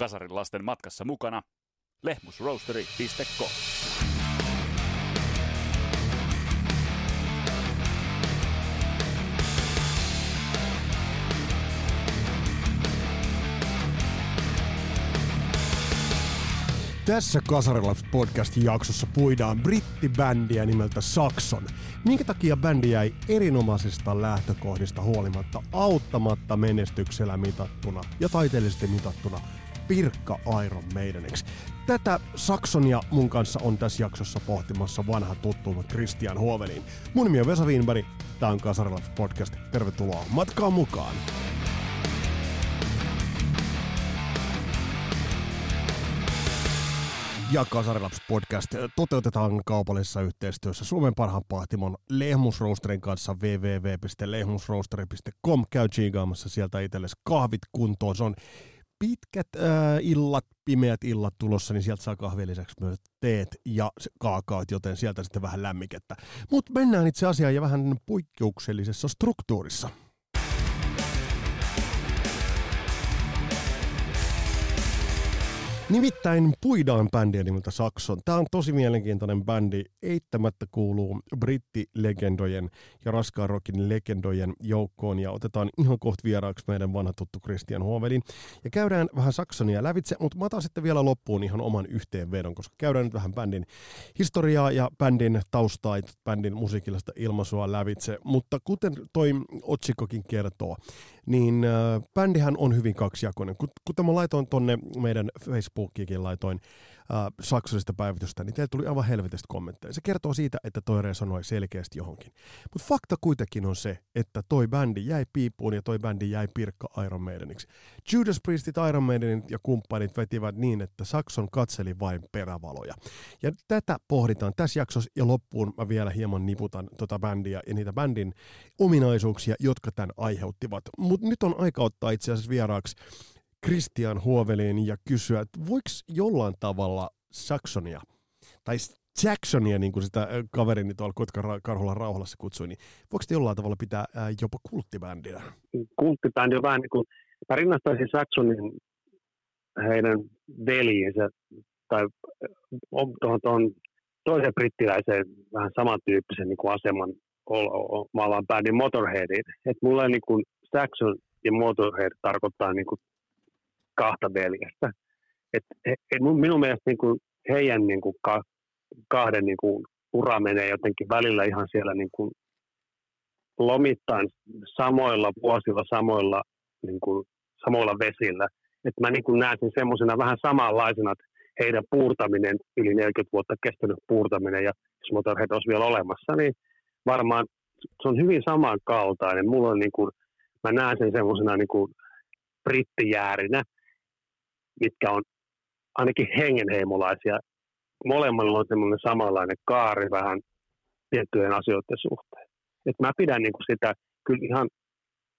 Kasarin lasten matkassa mukana. Lehmusroasteri.com. Tässä Kasarilapset-podcastin jaksossa puidaan brittibändiä nimeltä Saxon. Minkä takia bändi jäi erinomaisista lähtökohdista huolimatta auttamatta menestyksellä mitattuna ja taiteellisesti mitattuna Pirkka Iron Maideniksi? Tätä Saxonia mun kanssa on tässä jaksossa pohtimassa vanha tuttu Christian Hovelin. Mun nimi on Vesa Wienberg, tää on Kasarilapset-podcast. Tervetuloa matkaan mukaan! Ja Kasarilapset-podcast toteutetaan kaupallisessa yhteistyössä Suomen parhaan pahtimon Lehmusroasterin kanssa www.lehmusroasteri.com. Käy tsiigaamassa sieltä itsellesi kahvit kuntoon. Se on pitkät illat, pimeät illat tulossa, niin sieltä saa kahvien lisäksi myös teet ja kaakaot, joten sieltä sitten vähän lämmikettä. Mutta mennään itse asiaan ja vähän poikkeuksellisessa struktuurissa. Nimittäin puidaan bändiä nimeltä Saxon. Tämä on tosi mielenkiintoinen bändi. Eittämättä kuuluu brittilegendojen ja raskaan rockin legendojen joukkoon. Ja otetaan ihan kohta vieraaksi meidän vanha tuttu Christian Hovelin. Ja käydään vähän Saxonia lävitse, mutta mä otan sitten vielä loppuun ihan oman yhteenvedon, koska käydään nyt vähän bändin historiaa ja bändin taustaa ja bändin musiikillista ilmaisua lävitse. Mutta kuten toi otsikkokin kertoo, niin bändihän on hyvin kaksijakoinen. Kuten mä laitoin tonne meidän Facebookiinkin laitoin Saxonista päivitystä, niin teille tuli aivan helvetistä kommentteja. Se kertoo siitä, että toi resonoi selkeästi johonkin. Mutta fakta kuitenkin on se, että toi bändi jäi piipuun ja toi bändi jäi Pirkka Iron Maideniksi. Judas Priestit, Iron Maidenit ja kumppanit vetivät niin, että Saxon katseli vain perävaloja. Ja tätä pohditaan tässä jaksossa ja loppuun mä vielä hieman niputan tota bändiä ja niitä bändin ominaisuuksia, jotka tämän aiheuttivat. Mutta nyt on aika ottaa itse asiassa vieraaksi Christian Hovelin ja kysyä, että voiko jollain tavalla Saxonia, tai Jacksonia, niin kuin sitä kaverini tuolla Kotkan Karhulan Rauhalassa kutsui, niin voiko sitä jollain tavalla pitää jopa kulttibändinä? Kulttibändi on vähän niin kuin, mä rinnastaisin Saxonin heidän veljinsä, tai tuohon toisen brittiläiseen vähän samantyyppisen niin kuin aseman ollaan bändin Motorheadin. Että mulle niin kuin Saxon ja Motorhead tarkoittaa niin kuin kahta veljestä. Minun mielestä niin kuin heidän niin kuin kahden niin kuin ura menee jotenkin välillä ihan siellä niin kuin lomittain samoilla vuosilla, samoilla, niin kuin, samoilla vesillä. Et mä niin kuin näen sen semmoisena vähän samanlaisena, että heidän puurtaminen, yli 40 vuotta kestänyt puurtaminen, ja jos Motorhead olisi vielä olemassa, niin varmaan se on hyvin samankaltainen. Mulla on niin kuin, mä näen sen semmoisena niin kuin brittijäärinä, mitkä on ainakin hengenheimolaisia. Molemmilla on semmoinen samanlainen kaari vähän tiettyjen asioiden suhteen. Et mä pidän niinku sitä kyllä ihan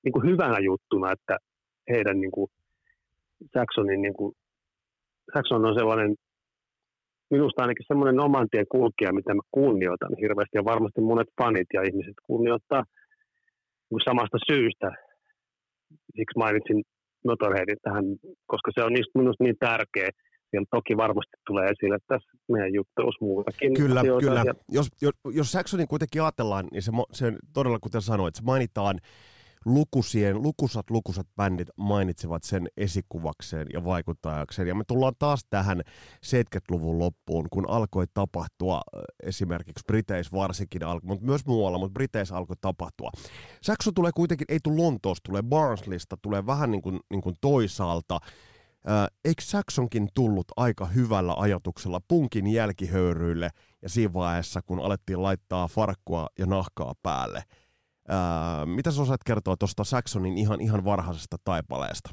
niinku hyvänä juttuna, että heidän niinku Saxon on sellainen, minusta ainakin semmoinen oman tien kulkija, mitä mä kunnioitan hirveästi, ja varmasti monet fanit ja ihmiset kunnioittaa niinku samasta syystä. Siksi mainitsin Motorheadin tähän, koska se on minusta niin tärkeä. Siellä toki varmasti tulee esille tässä meidän juttuus muutakin. Kyllä, kyllä. Ja jos Saxonin kuitenkin ajatellaan, niin se todella, kuten sanoit, se mainitaan lukuisat bändit mainitsevat sen esikuvakseen ja vaikuttajakseen. Ja me tullaan taas tähän 70-luvun loppuun, kun alkoi tapahtua esimerkiksi Briteissä varsinkin, mutta myös muualla, mutta Briteissä alkoi tapahtua. Saxon tulee kuitenkin, ei tule Lontoosta, tulee Barnsleysta, tulee vähän niin kuin toisaalta. Eikö Saxonkin tullut aika hyvällä ajatuksella punkin jälkihöyryille ja siinä vaiheessa, kun alettiin laittaa farkkua ja nahkaa päälle? Mitä sä osaat kertoa tuosta Saxonin ihan varhaisesta taipaleesta?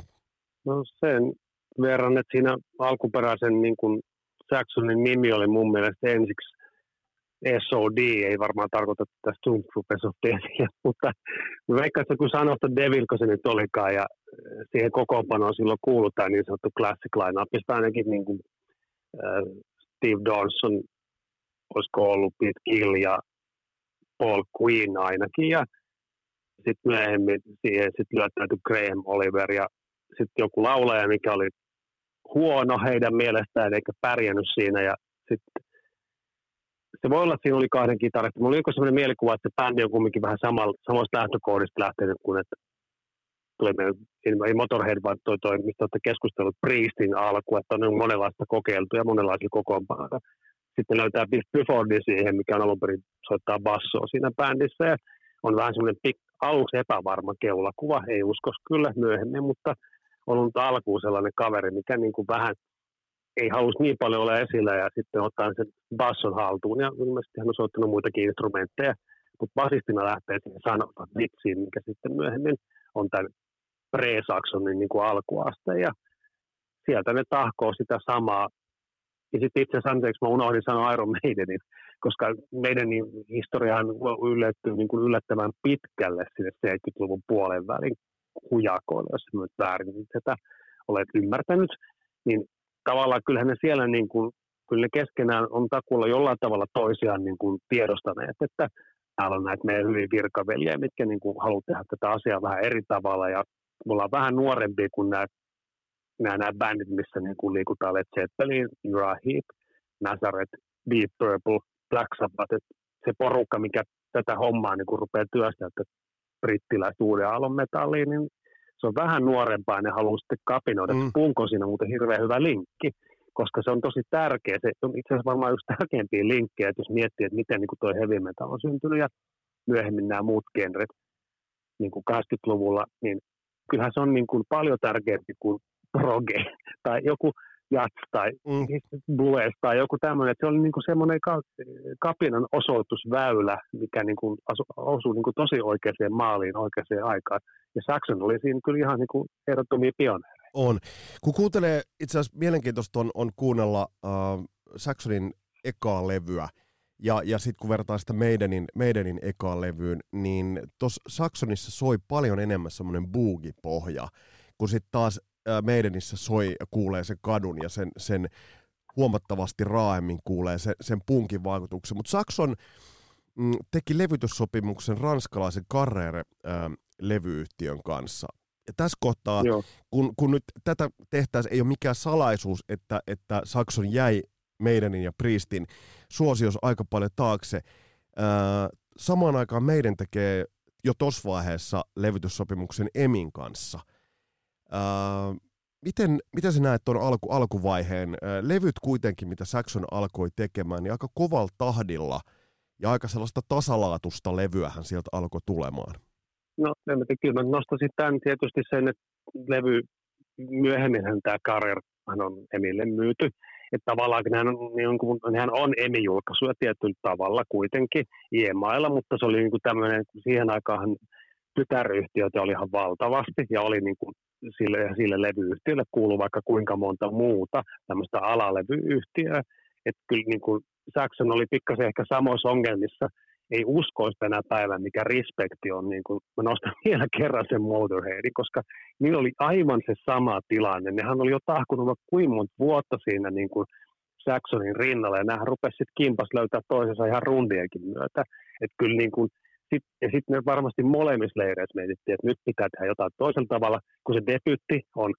No sen verran, että siinä alkuperäisen niin kun Saxonin nimi oli mun mielestä ensiksi SOD, ei varmaan tarkoita tätä Stump Group, mutta vaikka se kun sanoi, että Devilko se nyt olikaan, ja siihen kokoonpanoon silloin kuului tämä niin sanottu classic line-up, mistä ainakin niin kuin, Steve Dawson, olisiko ollut Pete Gill ja Paul Quinn ainakin, ja sitten myöhemmin siihen lyöttäytyi Graham Oliver, ja sitten joku laulaja, mikä oli huono heidän mielestään eikä pärjännyt siinä. Ja sitten se voi olla, että siinä oli kahden kitarista. Mulla oli joku sellainen mielikuva, että se bändi on kumminkin vähän samoista lähtökohdista lähtenyt kuin, että tuli meidän, ei Motorhead, vaan toi mistä olette keskustellut, Priestin alku, että on monenlaista kokeiltu ja monenlaisia kokoonpanoja. Sitten löytää Biff Buffordin siihen, mikä on alun perin soittaa bassoa siinä bändissä. Ja on vähän semmoinen aluksi epävarma keulakuva, ei uskos kyllä myöhemmin, mutta on ollut alkuun sellainen kaveri, mikä niin kuin vähän ei halusi niin paljon olla esillä ja sitten ottaa sen basson haltuun. Ja ilmeisesti hän on soittanut muitakin instrumentteja, mutta basistina lähtee siihen sanotaan vitsiin, mikä sitten myöhemmin on tämän pre-saksonin niin kuin alkuaste. Ja sieltä ne tahkoo sitä samaa. Ja sitten itse asiassa, anteeksi, mä unohdin sanoa Iron Maidenin, koska meidän historiaan yllättyy niin kuin yllättävän pitkälle sinne 70-luvun puolen välin hujakoille, jos nyt väärin tätä olet ymmärtänyt. Niin tavallaan kyllähän ne siellä, niin kuin, kyllä ne keskenään on takuulla jollain tavalla toisiaan niin kuin tiedostaneet, että täällä on näitä meidän hyviä virkaveljejä, mitkä niin kuin haluaa tehdä tätä asiaa vähän eri tavalla, ja me ollaan vähän nuorempia kuin nämä bändit, missä niin liikutaan Led Zeppelin, Uriah Heep, Nazareth, Deep Purple, Black Sabbath, se porukka, mikä tätä hommaa niin rupeaa työstämään brittiläistä uuden aallon metalliin, niin se on vähän nuorempaa ja ne haluaa sitten kapinoida. Punko siinä on muuten hirveän hyvä linkki, koska se on tosi tärkeä. Se on itse asiassa varmaan yksi tärkeimpiä linkkejä, että jos miettii, että miten niin tuo heavy metal on syntynyt ja myöhemmin nämä muut genret niin 80-luvulla, niin kyllähän se on niin kuin paljon tärkeämpi kuin proge tai joku jazz tai blues tai joku tämmöinen. Se oli niinku semmoinen kapinan osoitusväylä, mikä niinku osui niinku tosi oikeaan maaliin oikeaan aikaan. Ja Saxon oli siinä kyllä ihan niinku ehdottomia pioneereja. On. Kun kuuntelee, itse asiassa mielenkiintoista on kuunnella Saxonin ekaa levyä. Ja sitten kun vertaa sitä Maidenin ekaan levyyn, niin tuossa Saxonissa soi paljon enemmän semmoinen boogie-pohja, kun sitten taas Maidenissä soi ja kuulee sen kadun ja sen huomattavasti raaemmin kuulee sen punkin vaikutuksen. Mutta Saxon teki levytyssopimuksen ranskalaisen Carrere-levyyhtiön kanssa. Ja tässä kohtaa, kun nyt tätä tehtäisiin, ei ole mikään salaisuus, että Saxon jäi Maidenin ja Priestin suosiossa aika paljon taakse. Samaan aikaan Maiden tekee jo tuossa vaiheessa levytyssopimuksen Emin kanssa. Miten sä näet tuon alkuvaiheen? Levyt kuitenkin, mitä Saxon alkoi tekemään, niin aika kovalla tahdilla ja aika sellaista tasalaatusta levyähän sieltä alkoi tulemaan. No, kyllä mä nostaisin tämän tietysti sen, että levy myöhemminhän tämä Carrere on Emille myyty. Että tavallaan nehän on Emi-julkaisuja tietyllä tavalla kuitenkin IMAilla, mutta se oli niinku tämmöinen, siihen aikaan tytäryhtiöitä oli ihan valtavasti ja oli niinku sille levyyhtiölle kuuluu vaikka kuinka monta muuta tämmöistä alalevyyhtiöä. Että kyllä niin kuin Saxon oli pikkasen ehkä samoissa ongelmissa, ei uskoisi tänä päivänä, mikä respekti on. Niin kuin, mä nostan vielä kerran sen Motorheadin, koska niillä oli aivan se sama tilanne. Nehän oli jo tahkunut kuin monta vuotta siinä niin kuin Saxonin rinnalla, ja näähän rupesi sitten kimpas löytää toisensa ihan rundienkin myötä. Että kyllä niin kuin sitten me varmasti molemmissa leireissä mietittiin, että nyt pitää tehdä jotain toisella tavalla, kun se debyytti on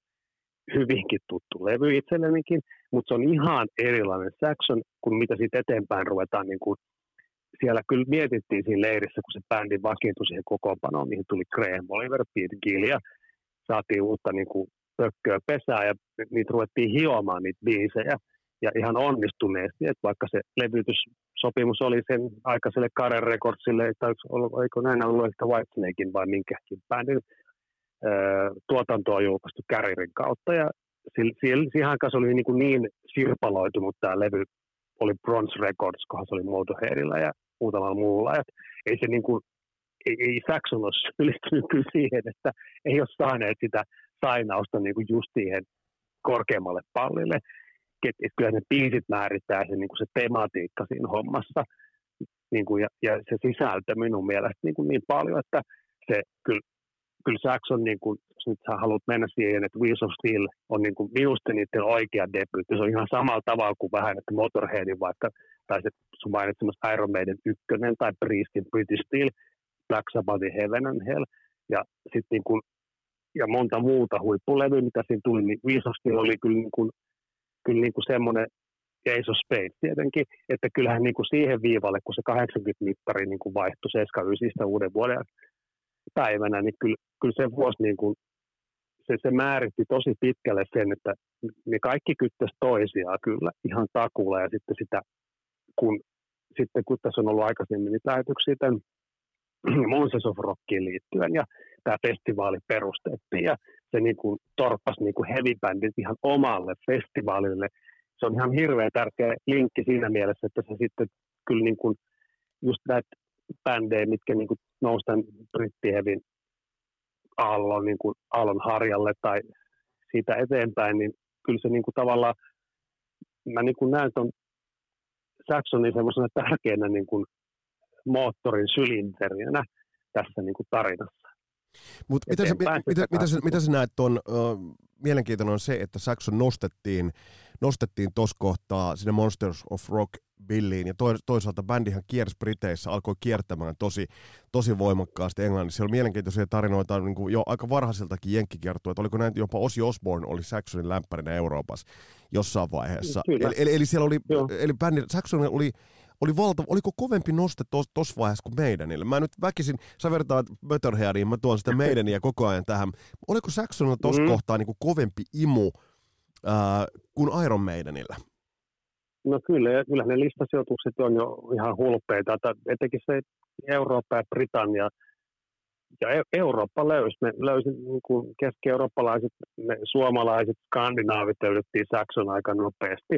hyvinkin tuttu levy itsellenikin, mutta se on ihan erilainen Saxon kuin mitä siitä eteenpäin ruvetaan. Niin kuin siellä kyllä mietittiin siinä leirissä, kun se bändi vakiintui siihen kokoonpanoon, niihin tuli Graham Oliver, Pete Gill, ja saatiin uutta niin kuin pökköä pesää, ja niitä ruvettiin hiomaan niitä biisejä. Ja ihan onnistuneesti, että vaikka se levytyssopimus oli sen aikaiselle Karen Recordsille, tai eikö näin ollut ehkä Whitesnaken vai minkäkin bändin tuotantoa julkaistu Carreren kautta. Ja siihen aikaan se oli niin sirpaloitunut tämä levy, oli Bronze Records, kohan se oli Motorheadilla ja muutamalla muulla. Et ei se niin kuin, ei Saxon ole syyllistynyt kyllä siihen, että ei ole saaneet sitä sainausta niin kuin just siihen korkeammalle pallille. Että kyllä ne biisit määrittää se, niin kuin se tematiikka siinä hommassa niin kuin, ja se sisältö minun mielestä niin paljon, että se kyllä Saxon, niin kuin, jos nyt sä haluat mennä siihen, että Wheels of Steel on niin kuin, minusta niiden oikea debyytti. Se on ihan samalla tavalla kuin vähän, että Motorheadin vaikka, tai se sun mainitsemassa Iron Maiden 1 tai Priestin British Steel, Black Sabbathin Heaven and Hell, ja sitten niin kuin ja monta muuta huippulevyä, mitä siinä tuli, niin Viisasti oli kyllä niin kuin semmoinen, ja Ace of Spades tietenkin, että kyllähän niin kuin siihen viivalle, kun se 80-mittari niin kuin vaihtui 79 uuden vuoden päivänä, niin kyllä se vuosi niin kuin, se määritti tosi pitkälle sen, että ne kaikki kyttäisi toisiaan kyllä ihan takulla, ja sitten kun tässä on ollut aikaisemmin niitä lähetyksiä tämän Monsters of Rockiin liittyen, ja tämä festivaali perustettiin, ja se niin kuin torppasi niin kuin heavy-bändit ihan omalle festivaalille. Se on ihan hirveän tärkeä linkki siinä mielessä, että se sitten kyllä niin kuin just näitä bändejä, mitkä niin kuin nousi tämän brittihevin aallon, niin kuin aallon harjalle tai siitä eteenpäin, niin kyllä se niin kuin tavallaan, mä niin kuin näen ton Saxonin semmoisena tärkeänä niin kuin moottorin sylinterinä tässä niin kuin tarinassa. Mut mitä sä näet tuon, mielenkiintoinen on se, että Saxon nostettiin tuossa kohtaa sinne Monsters of Rock -billiin, ja toisaalta bändihan kiersi Briteissä, alkoi kiertämään tosi voimakkaasti Englannissa. Siellä on mielenkiintoisia tarinoita niin kuin jo aika varhaiseltakin jenkkikiertua, että oliko näin, jopa Ozzy Osbourne oli Saxonin lämpärinä Euroopassa jossain vaiheessa. Eli siellä oli, eli bändi, Saxon oli valtava, oliko kovempi noste tuossa vaiheessa kuin Maidenille? Mä nyt väkisin, sä vertaat Motörheadiin, mä tuon sitä Maidenia koko ajan tähän. Oliko Saxonilla tuossa kohtaa niin kuin kovempi imu kuin Iron Maidenillä? No kyllä, ja kyllähän ne listasijoitukset on jo ihan hulpeita. Etenkin se Eurooppa ja Britannia. Ja Eurooppa löysi niin kuin keski-eurooppalaiset, ne suomalaiset, skandinaavit löydettiin Saxon aika nopeasti.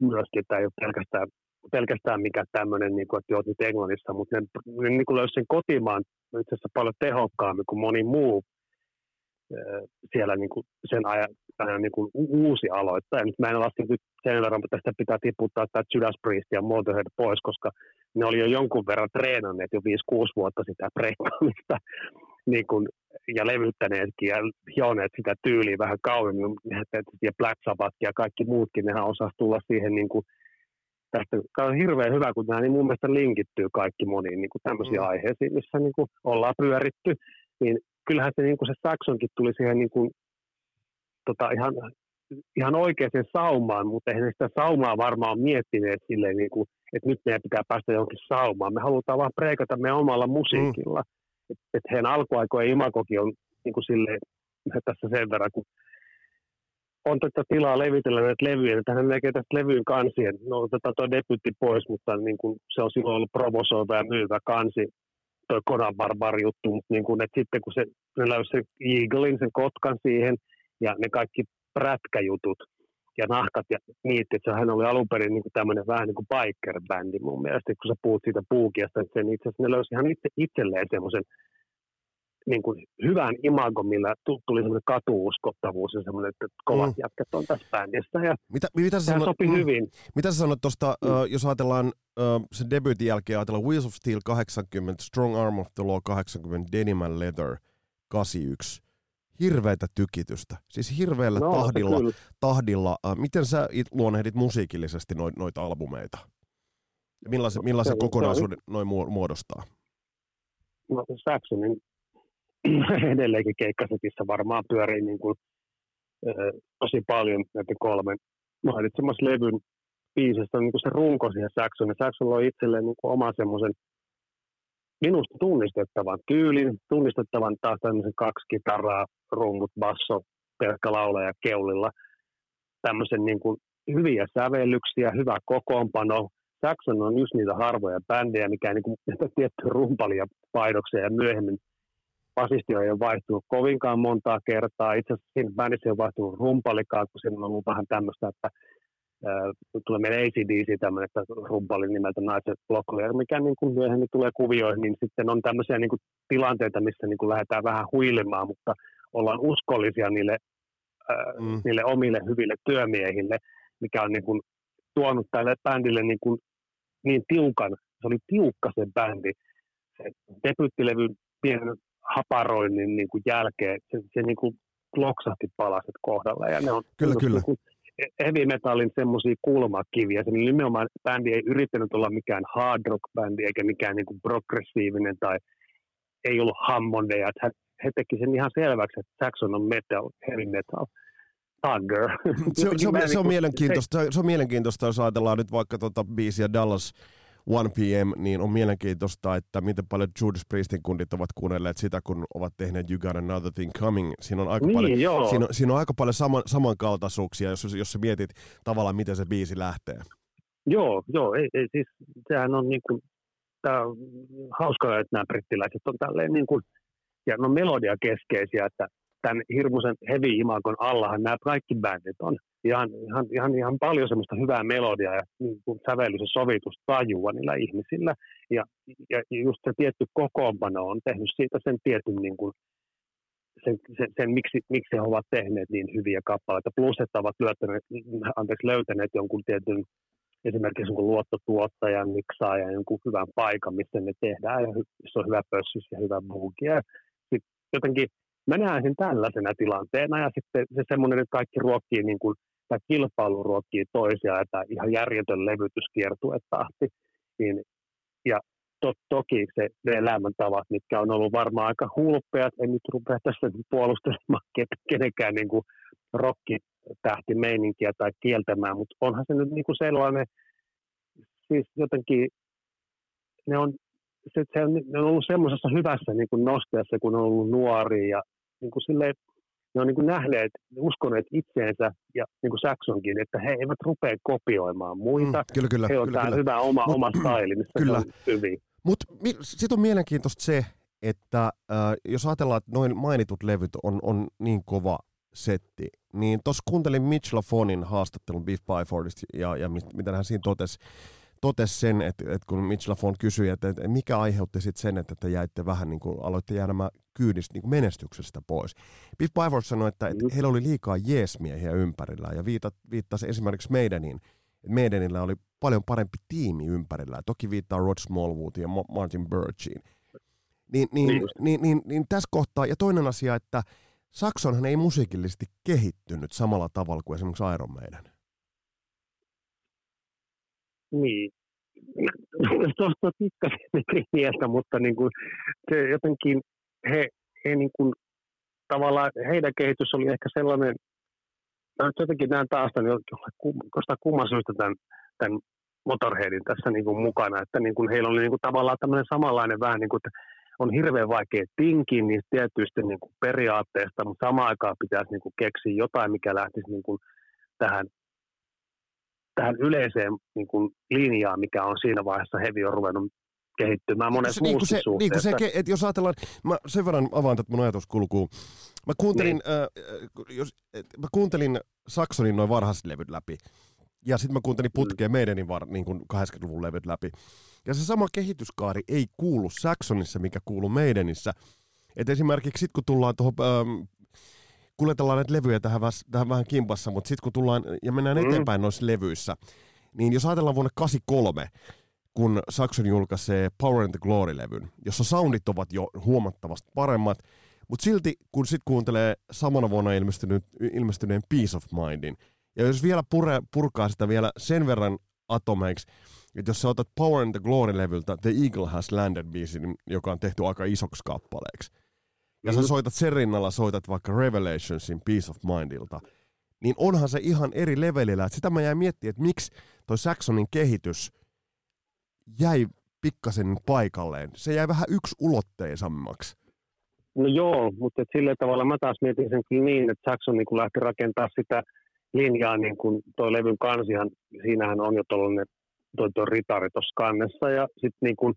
Myöskin tämä ei ole pelkästään mikä tämmöinen, niin että olet nyt Englannissa, mutta ne niin löysivät sen kotimaan itse asiassa paljon tehokkaammin kuin moni muu siellä niin kuin sen ajan niin kuin uusi aloittaja. Nyt mä en laske nyt sen verran, mutta tästä pitää tiputtaa tämä Judas Priest ja Motörhead pois, koska ne oli jo jonkun verran treenanneet jo 5-6 vuotta sitä breikkaamista niin kuin, ja levyttäneetkin ja hioneet sitä tyyliä vähän kauemmin. Ja Black Sabbath ja kaikki muutkin, nehän osasi tulla siihen niin kuin tästä. Tämä on hirveän hyvä, kun nämä niin mun mielestä linkittyy kaikki moniin niin kuin tämmöisiin aiheisiin, missä niin kuin ollaan pyöritty. Niin kyllähän se, niin kuin se Saxonkin tuli siihen niin kuin, ihan oikeaan saumaan, mutta eihän sitä saumaa varmaan miettineet silleen, niin kuin, että nyt meidän pitää päästä johonkin saumaan. Me halutaan vaan breikata meidän omalla musiikilla. Että heidän alkuaikojen imagokin on niin kuin silleen, tässä sen verran, kun on tätä tilaa levitellä näitä levyjä, ja tähän näkee tästä levyyn kansien. No otetaan tuo debyytti pois, mutta niin kuin se on silloin ollut provosoiva ja myyvä kansi, tuo Conan Barbar-juttu, mutta niin kuin, että sitten kun ne löysi sen Eaglein, sen kotkan siihen, ja ne kaikki prätkäjutut ja nahkat ja niitti, että sehän oli alun perin niin kuin tämmöinen vähän niin kuin biker-bändi mun mielestä, kun sä puhut siitä puukiasta, että sen itse asiassa ne löysi ihan itselleen semmoisen niin kuin hyvän imago, millä tuli semmoinen katuuskottavuus ja semmoinen, että kovat jatket on tässä bändissä. Ja sehän sopi hyvin. Mitä sä sanoit tuosta, jos ajatellaan sen debyytin jälkeen, ajatellaan Wheels of Steel 80, Strong Arm of the Law 80, Denim and Leather 81. Hirveätä tykitystä, siis hirveällä tahdilla. Miten sä luonehdit musiikillisesti noita albumeita? Millaisen kokonaisuuden noin muodostaa? No, Saxonin edelleenkin keikkasetissa varmaan pyörii niin kuin, tosi paljon näitä kolmen mainitsemassa levyn biisistä on niin kuin se runko siihen Saxonin. Saxon on itselleen niin kuin oma semmoisen minusta tunnistettavan tyylin, tunnistettavan taas tämmöisen 2 kitaraa, rummut, basso, pelkkä laulaja keulilla. Tämmöisen niin kuin hyviä sävellyksiä, hyvä kokoonpano. Saxon on just niitä harvoja bändejä, mikä niin kuin tietty rumpalia painoksia ja myöhemmin basisti ei ole vaihtunut kovinkaan montaa kertaa. Itse asiassa siinä bändissä ei ole vaihtunut rumpalikaan, kun siinä on ollut vähän tämmöistä, että tulee meille ACDC tämmöinen, että rumpalin nimeltä Nigel Locklear, mikä niin kuin myöhemmin tulee kuvioihin, niin sitten on tämmöisiä niin kuin tilanteita, missä niin kuin lähdetään vähän huilemaan, mutta ollaan uskollisia niille omille hyville työmiehille, mikä on niin kuin tuonut tälle bändille niin kuin niin tiukan, se oli tiukka se bändi, se debyyttilevy pienen haparoinnin niin kuin jälkeen, se niin kuin loksahti palaset kohdalle, ja ne on kyllä. Niin heavy metallin semmoisia kulmakiviä. Se nimenomaan bändi ei yrittänyt olla mikään hard rock bändi eikä mikään niin kuin progressiivinen tai ei ollut Hammondeja. he teki sen ihan selväksi, että Saxon on metal, heavy metal. Thunder. Se on mielenkiintoista, jos ajatellaan nyt vaikka biisiä Dallas 1 PM, niin on mielenkiintoista, että miten paljon Judas Priestin kundit ovat kuunnelleet sitä, kun ovat tehneet You Got Another Thing Coming. Siinä on aika paljon, siinä on aika paljon samankaltaisuuksia, jos sä mietit tavallaan, miten se biisi lähtee. Joo, ei siis sehän on niin kuin, tää on hauskaa, että nämä brittiläiset on tälleen niin kuin, ja ne on melodiakeskeisiä, että tämän hirmuisen heavy-imagon allahan nämä kaikki bändit on. Ihan paljon semmoista hyvää melodiaa ja niin kuin sävellys- ja sovitustajua niillä ihmisillä. Ja just se tietty kokoonpano on tehnyt siitä sen tietyn, niin kuin, sen miksi he ovat tehneet niin hyviä kappaleita. Plus, että ovat löytäneet jonkun tietyn, esimerkiksi jonkun luottotuottajan, miksaajan, jonkun hyvän paikan, missä ne tehdään. Ja se on hyvä pössys ja hyvä buugia. Sitten jotenkin mä näen sen tällaisena tilanteena, ja sitten se semmoinen, että kaikki ruokkii, niin kuin, tai kilpailu ruokkii toisiaan, että ihan järjetön levytys kiertuu, että tahti. Niin, ja toki se ne elämäntavat, mitkä on ollut varmaan aika hulppeat, en nyt rupea tässä puolustelemaan kenenkään niin kuin rokkitähtimeininkiä tai kieltämään, mutta onhan se nyt niin kuin sellainen, siis jotenkin ne on, ne on ollut semmoisessa hyvässä niin kuin nosteessa, kun on ollut nuoria ja niin kuin silleen, ne on niin kuin nähneet, uskoneet itseensä ja niin kuin Saxonkin, että he eivät rupea kopioimaan muita. Kyllä, he on tämä hyvä oma staili, missä kyllä. On hyviä. Mutta sitten on mielenkiintoista se, että jos ajatellaan, että noin mainitut levyt on niin kova setti, niin tuossa kuuntelin Mitch LaFonin haastattelun Beef Byfordista ja mitä hän siinä totesi sen, että kun Mitch LaFon kysyi, että mikä aiheutti sitten sen, että te jäitte vähän niin kuin, aloitte jäädämään kyydistä niin kuin menestyksestä pois. Biff Byford sanoi, että heillä oli liikaa jeesmiehiä ympärillään ja viittasi esimerkiksi Maideniin. Maidenillä oli paljon parempi tiimi ympärillään. Toki viittaa Rod Smallwoodiin ja Martin Birchiin. Niin tässä kohtaa, ja toinen asia, että Saxonhan ei musiikillisesti kehittynyt samalla tavalla kuin esimerkiksi Iron Maiden. Niin, tuosta pitkästi mieltä, mutta niin kuin, se jotenkin he niin kuin, tavallaan heidän kehitys oli ehkä sellainen, mä jotenkin näen taas tämän, koska kumman syystä tämän Motorheadin tässä niin kuin mukana, että niin kuin heillä oli niin kuin, tavallaan tämmöinen samanlainen vähän niin kuin, että on hirveän vaikea tinkiä niistä tietyistä niin kuin periaatteista, mutta samaan aikaan pitäisi niin kuin keksiä jotain, mikä lähtisi niin kuin tähän yleiseen niin kuin, linjaan, mikä on siinä vaiheessa hevi on ruvennut kehittymään monessa muussa suhteessa. Niin että jos ajatellaan, mä sen verran avaan tätä mun ajatuskulkuun. Mä kuuntelin, mä kuuntelin Saxonin noin varhaiset levyt läpi, ja sitten mä kuuntelin putkeen Maidenin niin kuin 80-luvun levyt läpi. Ja se sama kehityskaari ei kuulu Saxonissa, mikä kuulu Maidenissä. Että esimerkiksi sit kun tullaan tuohon... kuljetellaan näitä levyjä tähän vähän kimpassa, mutta sitten kun tullaan ja mennään eteenpäin noissa levyissä, niin jos ajatellaan vuonna 1983, kun Saxon julkaisee Power and the Glory-levyn, jossa soundit ovat jo huomattavasti paremmat, mutta silti kun sitten kuuntelee samana vuonna ilmestyneen Peace of Mindin, ja jos vielä purkaa sitä vielä sen verran atomeiksi, että jos sä otat Power and the Glory-levyltä The Eagle Has Landed -biisin, joka on tehty aika isoksi kappaleeksi, ja sä soitat sen rinnalla, soitat vaikka Revelationsin Peace of Mindilta, niin onhan se ihan eri levelillä. Et sitä mä jäin miettimään, että miksi toi Saxonin kehitys jäi pikkasen paikalleen. Se jäi vähän yksulotteisemmaks. No joo, mutta sillä tavalla mä taas mietin sen kyllä niin, että Saxon niin lähti rakentaa sitä linjaa, niin kuin toi levyn kansihan, siinähän on jo toi ritari tuossa kannessa, ja sit niin kuin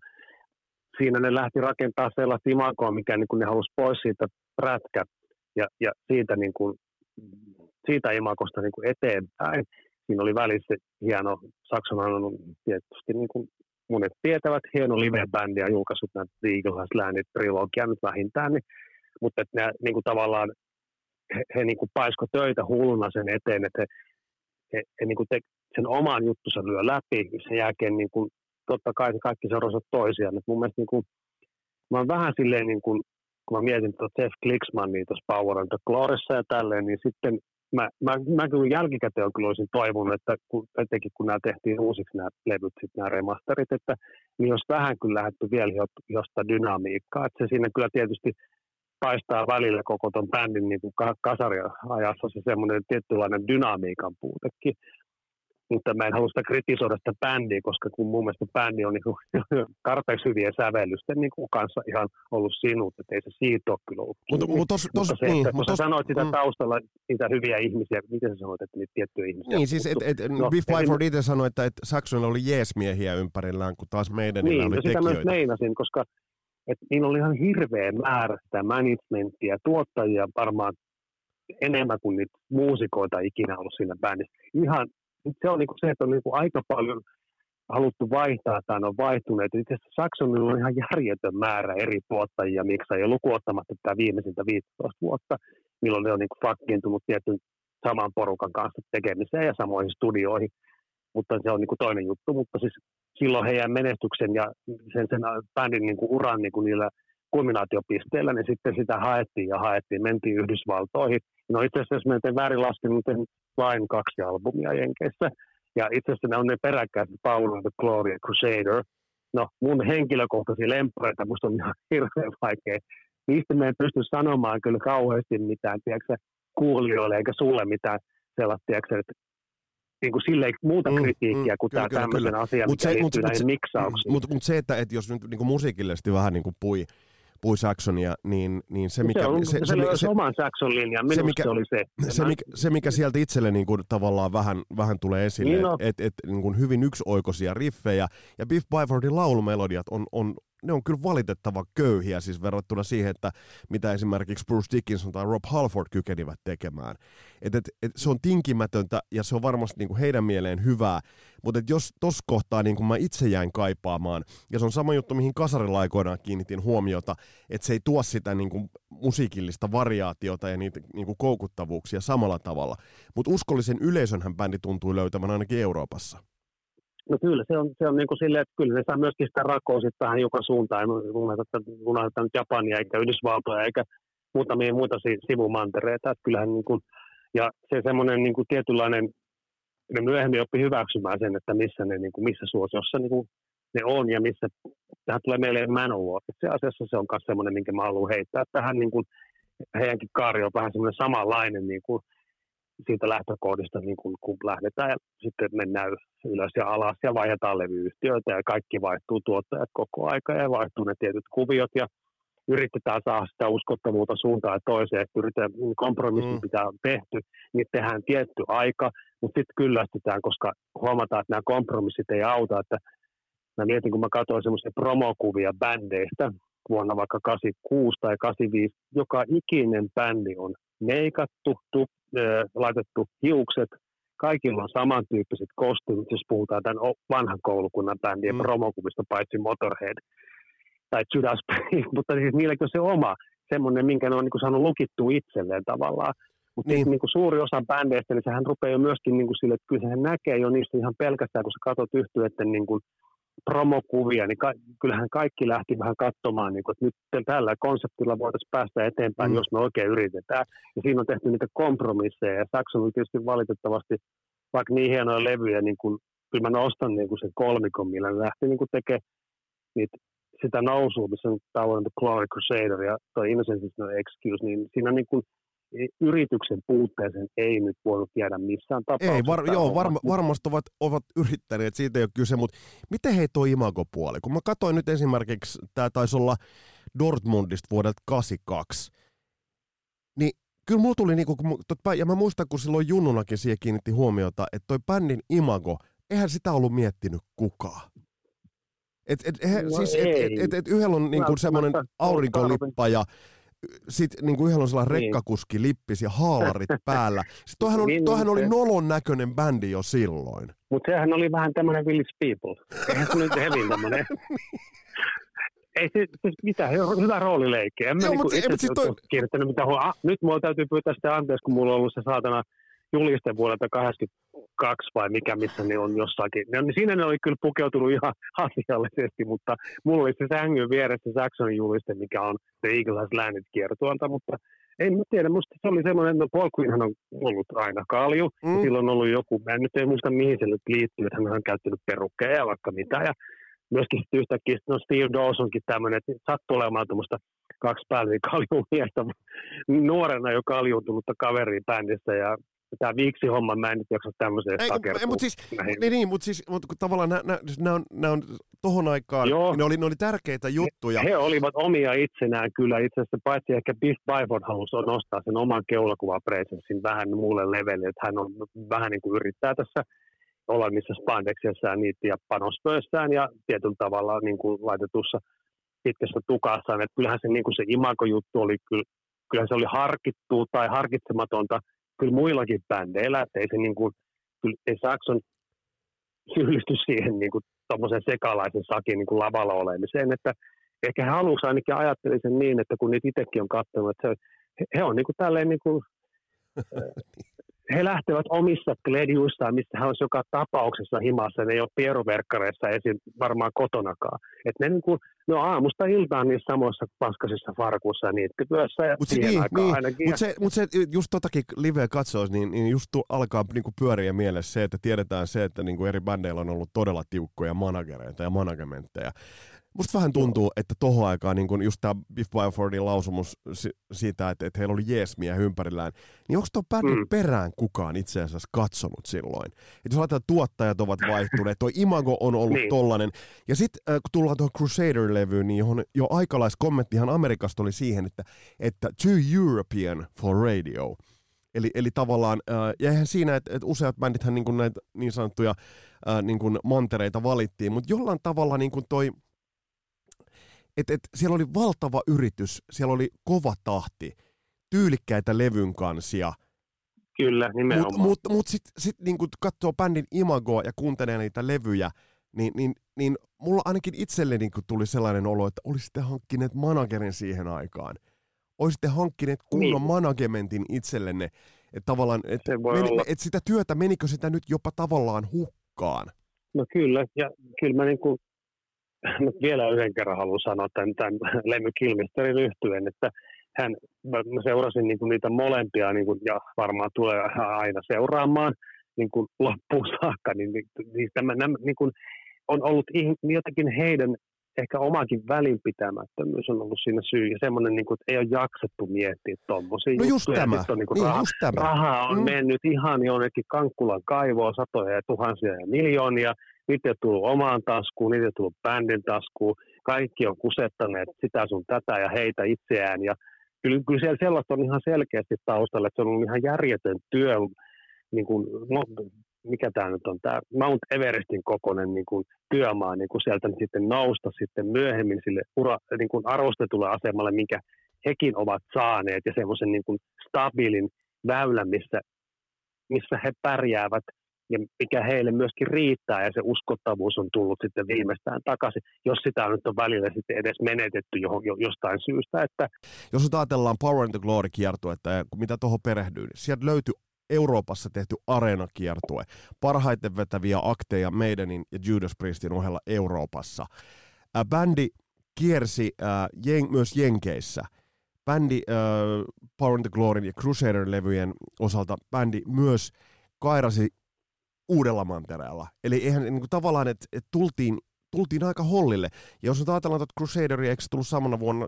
siinä ne lähti rakentaa sellaista imagoa, mikä niin kuin ne halusi pois siitä prätkä ja siitä, niin kuin, siitä imagosta niin kuin eteenpäin. Siinä oli välissä hieno, Saxonhan on tietysti niin kuin monet tietävät, hieno live-bändi ja julkaisut näitä The Eagle Has Landed -trilogia nyt vähintään. Niin, mutta että ne niin kuin tavallaan, he niin kuin paisko töitä hulluna sen eteen, että he niin kuin sen oman juttunsa lyö läpi, sen jälkeen niin kuin totta kai kaikki seurasivat toisiaan. Mun mielestä niin kuin, mä oon vähän silleen, niin kuin, kun mä mietin tuota Jeff Glixmannia tuossa Power and the Gloryssa ja tälleen, niin sitten mä kyllä jälkikäteen kyllä olisin toivonut, että etenkin kun nämä tehtiin uusiksi nämä levyt, sitten nämä remasterit, että niin olisi vähän kyllä lähdetty vielä jostain dynamiikkaa. Että se siinä kyllä tietysti paistaa välillä koko ton bändin niin kuin kasariajassa se semmoinen tietynlainen dynamiikan puutekin. Mutta mä en halua sitä kritisoida sitä bändiä, koska kun mun mielestä bändi on niin kuin tarpeeksi hyvien sävellysten niin kuin kanssa ihan ollut sinut, ettei se siitä ole kyllä ollut. Mutta sanoit sitä taustalla niitä hyviä ihmisiä, miten sä sanoit, että niitä tiettyjä ihmisiä. Niin siis, Biff Byford itse sanoi, että Saxonilla oli jeesmiehiä ympärillään, kun taas meidänillä oli tekijöitä. Niin, sitä myös meinasin, koska niillä oli ihan hirveä määrä sitä managementtia, tuottajia varmaan enemmän kuin niitä muusikoita ikinä ollut siinä bändissä. Ihan se on niinku se, että on niinku aika paljon haluttu vaihtaa tai on vaihtuneet. Itse asiassa Saxonilla on ihan järjetön määrä eri tuottajia, miksei ole lukuottamatta tätä viimeisintä 15 vuotta, milloin ne on niinku fakkiintunut tietyn saman porukan kanssa tekemiseen ja samoihin studioihin. Mutta se on niinku toinen juttu, mutta siis silloin heidän menestyksen ja sen bändin niinku uran niinku niillä kulminaatiopisteillä, niin sitten sitä haettiin, mentiin Yhdysvaltoihin. No itse asiassa jos mä teen väärin laskenut, vain 2 albumia Jenkeissä, ja itse asiassa ne on ne peräkkäin, Power of the Glory ja Crusader. No, mun henkilökohtaisia lemppareita musta on ihan hirveän vaikea. Niistä mä en pysty sanomaan kyllä kauheasti mitään, tiedätkö, kuulijoille, eikä sulle mitään sellaista, tiedätkö, että niinku sille muuta kritiikkiä kuin tämä tämmöinen asia, mikä liittyy näihin miksauksiin. Mutta se, että jos nyt niinku musiikillisesti vähän niinku pui Saxonia, niin se mikä se oman Saxon linja minusta oli se mikä sieltä itselle niin kuin tavallaan vähän tulee esille, niin no, että niin kuin hyvin yksioikoisia riffejä ja Biff Byfordin laulumelodiat on kyllä valitettavan köyhiä siis verrattuna siihen, että mitä esimerkiksi Bruce Dickinson tai Rob Halford kykenivät tekemään. Et se on tinkimätöntä ja se on varmasti niin kuin heidän mieleen hyvää, mutta jos tuossa kohtaa niin kuin mä itse jäin kaipaamaan, ja se on sama juttu, mihin kasarilla aikoinaan kiinnitin huomiota, että se ei tuo sitä niin kuin musiikillista variaatiota ja niitä niin kuin koukuttavuuksia samalla tavalla. Mutta uskollisen yleisönhän bändi tuntui löytävän ainakin Euroopassa. No kyllä, se on niin kuin silleen, että kyllä ne saa myöskin sitä rakoa sitten tähän joka suuntaan. Unohdetaan nyt Japania eikä Yhdysvaltoja eikä muutamia muita sivumantereita. Että kyllähän niin kuin, ja se semmoinen niin kuin tietynlainen, ne myöhemmin oppi hyväksymään sen, että missä ne niin kuin, missä suosiossa niin kuin ne on ja missä. Tähän tulee meille Manowar. Itse asiassa se on myös semmoinen, minkä mä haluan heittää. Tähän niin kuin, heidänkin kaari on vähän semmoinen samanlainen niin kuin siitä lähtökohdista, niin kun lähdetään ja sitten mennään ylös ja alas ja vaihdetaan levyyhtiöitä ja kaikki vaihtuu tuottajat koko aika ja vaihtuu ne tietyt kuviot ja yritetään saada sitä uskottavuutta suuntaan ja toiseen, että yritetään kompromissi pitää on tehty, niin tehdään tietty aika, mutta sitten kyllästytään, koska huomataan, että nämä kompromissit ei auta, että mä mietin, kun mä katsoin semmoisia promokuvia bändeistä vuonna vaikka 86 tai 85, joka ikinen bändi on meikattu, laitettu hiukset, kaikilla on samantyyppiset kostyymit, jos puhutaan tämän vanhan koulukunnan bändien promokuvista, paitsi Motorhead tai Judas Priest, mutta siis niilläkin on se oma, semmoinen, minkä ne on niin saanut lukittua itselleen tavallaan. Mutta niin suuri osa bändeistä, niin sehän rupeaa jo myöskin niin sille, että kyllä sehän näkee jo niistä ihan pelkästään, kun sä katsot yhtyeiden niin promokuvia, niin kyllähän kaikki lähti vähän katsomaan, niin kuin, että nyt tällä konseptilla voitaisiin päästä eteenpäin, jos me oikein yritetään. Ja siinä on tehty niitä kompromisseja, ja Saxon on tietysti valitettavasti vaikka niin hienoja levyjä, niin kuin, kyllä mä nostan niin kuin sen kolmikon, millä ne lähti niin kuin tekemään niitä, sitä nousua, missä on Tower of the Glory, Crusader ja toi Innocence is no Excuse, niin siinä niin kuin yrityksen puutteeseen ei nyt voinut jäädä missään tapauksessa. Varmasti ovat yrittäneet, siitä ei ole kyse, mutta miten hei tuo imagopuoli? Kun mä katsoin nyt esimerkiksi, tämä taisi olla Dortmundista vuodelta 82, niin kyllä mulla tuli, ja mä muistan, kun silloin junnunakin siihen kiinnitti huomiota, että toi bändin imago, eihän sitä ollut miettinyt kukaan. Yhdellä on niinku semmoinen aurinkolippa ja sitten niin yhdellä on sellainen rekkakuskilippis ja haalarit päällä. Toihan oli nolon näköinen bändi jo silloin. Mutta sehän oli vähän tämmöinen Village People. Eihän se nyt hevin tämmöinen. Ei siis mitään, hyvä roolileikki. En mä itse kirjoittanut mitään huolta. Nyt mulla täytyy pyytää sitä anteeksi, kun mulla on ollut se saatana julisten vuodelta 82 vai mikä, missä ne on jossakin. Siinä ne oli kyllä pukeutunut ihan asiallisesti, mutta mulla oli se sängyn vieressä Saxonin juliste, mikä on The Eagle Has Landed -kiertueelta, mutta en tiedä, musta se oli semmoinen, että Paul Queenhan on ollut aina kalju, ja silloin on ollut joku, mä nyt en muista mihin se nyt liittyy, että hän on käyttänyt perukkeja ja vaikka mitä, ja myöskin yhtäkkiä Steve Dawsonkin tämmöinen, että sattui olemaan tuommoista kaksi pääsi kaljumiestä nuorena jo kaljuuntunutta kaveria bändissä ja tämä viiksihomma, mä en nyt jaksa tämmöiseen takertua. Mutta tavallaan nämä on tohon aikaan, ne oli tärkeitä juttuja. He olivat omia itsenään kyllä itse asiassa, paitsi ehkä Biff Byford halusi nostaa sen oman keulakuvapresenssin vähän muulle levelille, että hän on vähän niin kuin yrittää tässä olla niissä spandeksessään niitä ja panostöissään ja tietyllä tavalla niin kuin laitetussa pitkässä tukassaan, että kyllähän se, niin kuin se imagojuttu oli, kyllähän se oli harkittua tai harkitsematonta, kyllä muillakin bändeillä, että ei se niin kuin, ei Sakson syyllisty siihen niin kuin tommoisen sekalaisen sakin niin kuin lavalla olemiseen, että ehkä hän aluksi ainakin ajatteli sen niin, että kun niitä itsekin on katsonut, että he on niin kuin tälleen niin kuin, he lähtevät omissa kledjuissaan, mistä hän olisi joka tapauksessa himassa, ne ei ole pieruverkkareissa esiin varmaan kotonakaan. Että ne on aamusta iltaan niissä samoissa paskasissa farkuissa ja niittityössä ja siihen aikaan niin, ainakin. Mutta se just totakin liveä katsoa, niin just alkaa niinku pyöriä mielessä se, että tiedetään se, että niinku eri bändeillä on ollut todella tiukkoja managereita ja managementteja. Musta vähän tuntuu, että tohon aikaan niin just tämä Biff Byfordin lausumus siitä, että heillä oli jeesmiä ympärillään, niin onko tuon bändin perään kukaan itse asiassa katsonut silloin? Et jos ajatellaan, tuottajat ovat vaihtuneet, tuo imago on ollut tollainen. Ja sitten kun tullaan tuohon Crusader-levyyn, niin johon jo aikalaiskommenttihan Amerikasta oli siihen, että too European for radio. Eli tavallaan, ja eihän siinä, että useat bändithän niin näitä niin sanottuja niin mantereita valittiin, mutta jollain tavalla niin toi... Siellä oli valtava yritys, siellä oli kova tahti, tyylikkäitä levyn kansia. Kyllä, nimenomaan. Mutta sitten niin kun katsoo bändin imagoa ja kuuntelee niitä levyjä, niin mulla ainakin itselleni niin tuli sellainen olo, että olisitte hankkineet managerin siihen aikaan. Olisitte hankkineet kunnon managementin itsellenne. Että tavallaan, sitä työtä, menikö sitä nyt jopa tavallaan hukkaan? No kyllä, ja kyllä mä niin kuin... Nyt vielä yhden kerran haluan sanoa tämän Lemmy Kilmisterin yhtyen, että mä seurasin niin kuin niitä molempia niin kuin, ja varmaan tulee aina seuraamaan niin kuin loppuun saakka. Niin, on ollut jotenkin heidän ehkä omakin välinpitämättömyys on ollut siinä syy ja semmoinen, niin kuin, että ei ole jaksettu miettiä tuommoisia juttuja. Rahaa on mennyt ihan jonnekin Kankkulan kaivoon satoja ja tuhansia ja miljoonia. Niitä ei tullut omaan taskuun, niitä ei tullut bändin taskuun. Kaikki on kusettaneet sitä sun tätä ja heitä itseään. Ja kyllä siellä sellaista on ihan selkeästi taustalla, että se on ollut ihan järjetön työ. Niin kuin, mikä tämä nyt on, tämä Mount Everestin kokoinen niin kuin työmaa, niin kuin sieltä sitten nousta sitten myöhemmin sille niin kuin arvostetulle asemalle, minkä hekin ovat saaneet. Ja semmoisen niin kuin stabiilin väylän, missä he pärjäävät. Ja mikä heille myöskin riittää, ja se uskottavuus on tullut sitten viimeistään takaisin, jos sitä nyt on välillä sitten edes menetetty jostain syystä. Että... Jos nyt ajatellaan Power and the Glory-kiertuetta, mitä tuohon perehdyy, niin sieltä löytyi Euroopassa tehty areenakiertue, parhaiten vetäviä akteja Maidenin ja Judas Priestin ohella Euroopassa. Bändi kiersi myös Jenkeissä. Bändi Power and the Gloryn ja Crusader-levyjen osalta bändi myös kairasi uudella mantereella. Eli eihän niin kuin tavallaan, että tultiin aika hollille. Ja jos nyt ajatellaan, että Crusaderia, eikö se tullut samana vuonna,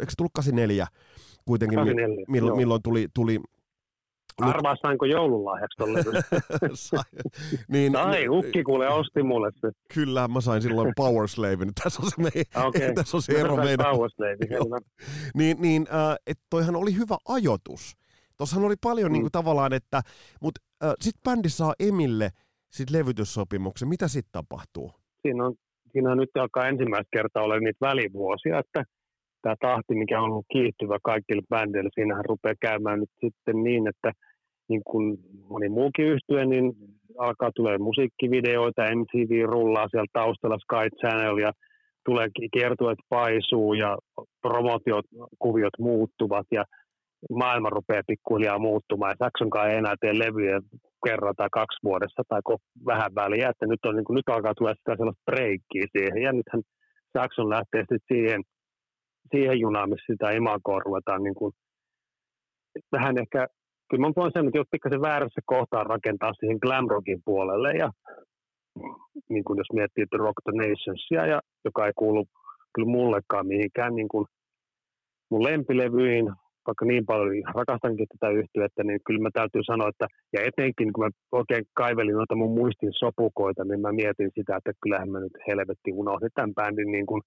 eikö tullut 84 kuitenkin, 84, milloin tuli... Arvaa, sainko joululahjaksi tuolle? Sai, ukki kuule, osti mulle se. Kyllä, mä sain silloin Power Slaven. Tässä on se, tässä on se ero meidän. Power Slave, että toihan oli hyvä ajoitus. Tuossahan oli paljon niin kuin tavallaan, että... Mut, sitten bändi saa Emille sit levytyssopimuksen. Mitä sitten tapahtuu? Siinä nyt alkaa ensimmäistä kertaa olla niitä välivuosia, että tämä tahti, mikä on ollut kiihtyvä kaikille bändeille, siinähän rupeaa käymään nyt sitten niin, että niin kuin moni muukin yhtye, niin alkaa tulee musiikkivideoita, MTV rullaa siellä taustalla, Sky Channel, ja tulee kiertueet paisuu, ja promotiokuviot muuttuvat, ja maailma rupeaa pikkuhiljaa muuttumaan ja Saksonkaan ei enää tee levyjä kerran tai kaksi vuodessa tai vähän väliä, että nyt, on, niin kuin, nyt alkaa tulla sitä sellaista breikkiä siihen ja nythän Sakson lähtee sitten siihen junaan, missä sitä imagoa ruvetaan niin kuin, vähän ehkä, kyllä mä voin sanoa, että jos pikkasen väärässä kohtaa rakentaa siihen glamrockin puolelle ja niin kuin jos miettii Rock the Nationsia, joka ei kuulu kyllä mullekaan mihinkään niin kuin mun lempilevyihin, vaikka niin paljon rakastankin tätä yhtyettä, niin kyllä mä täytyy sanoa, että ja etenkin kun mä oikein kaivelin noita mun muistin sopukoita, niin mä mietin sitä, että kyllähän mä nyt helvetti unohdin tämän bändin niin kuin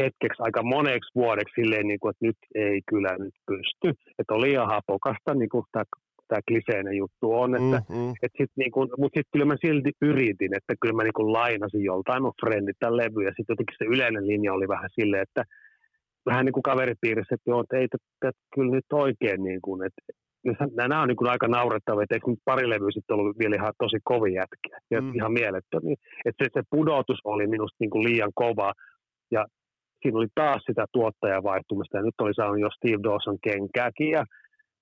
hetkeksi aika moneksi vuodeksi silleen, niin kuin, että nyt ei kyllä nyt pysty. Että oli ihan hapokasta, niin kuin tämä kliseinen juttu on. Niin mutta sitten kyllä mä silti yritin, että kyllä mä niin kuin lainasin joltain mun frendit tämän levyn, ja sitten jotenkin se yleinen linja oli vähän silleen, että vähän niin kuin kaveripiirissä, että joo, että ei tätä kyllä nyt oikein niin kuin, että nämä on niin kuin aika naurettavia, että eikö nyt pari levyä sitten ollut vielä ihan tosi kovin jätkiä, ja ihan mielettömiä. Että se pudotus oli minusta niin kuin liian kova, ja siinä oli taas sitä tuottajavaihtumista, ja nyt oli saanut jo Steve Dawson kenkääkin, ja,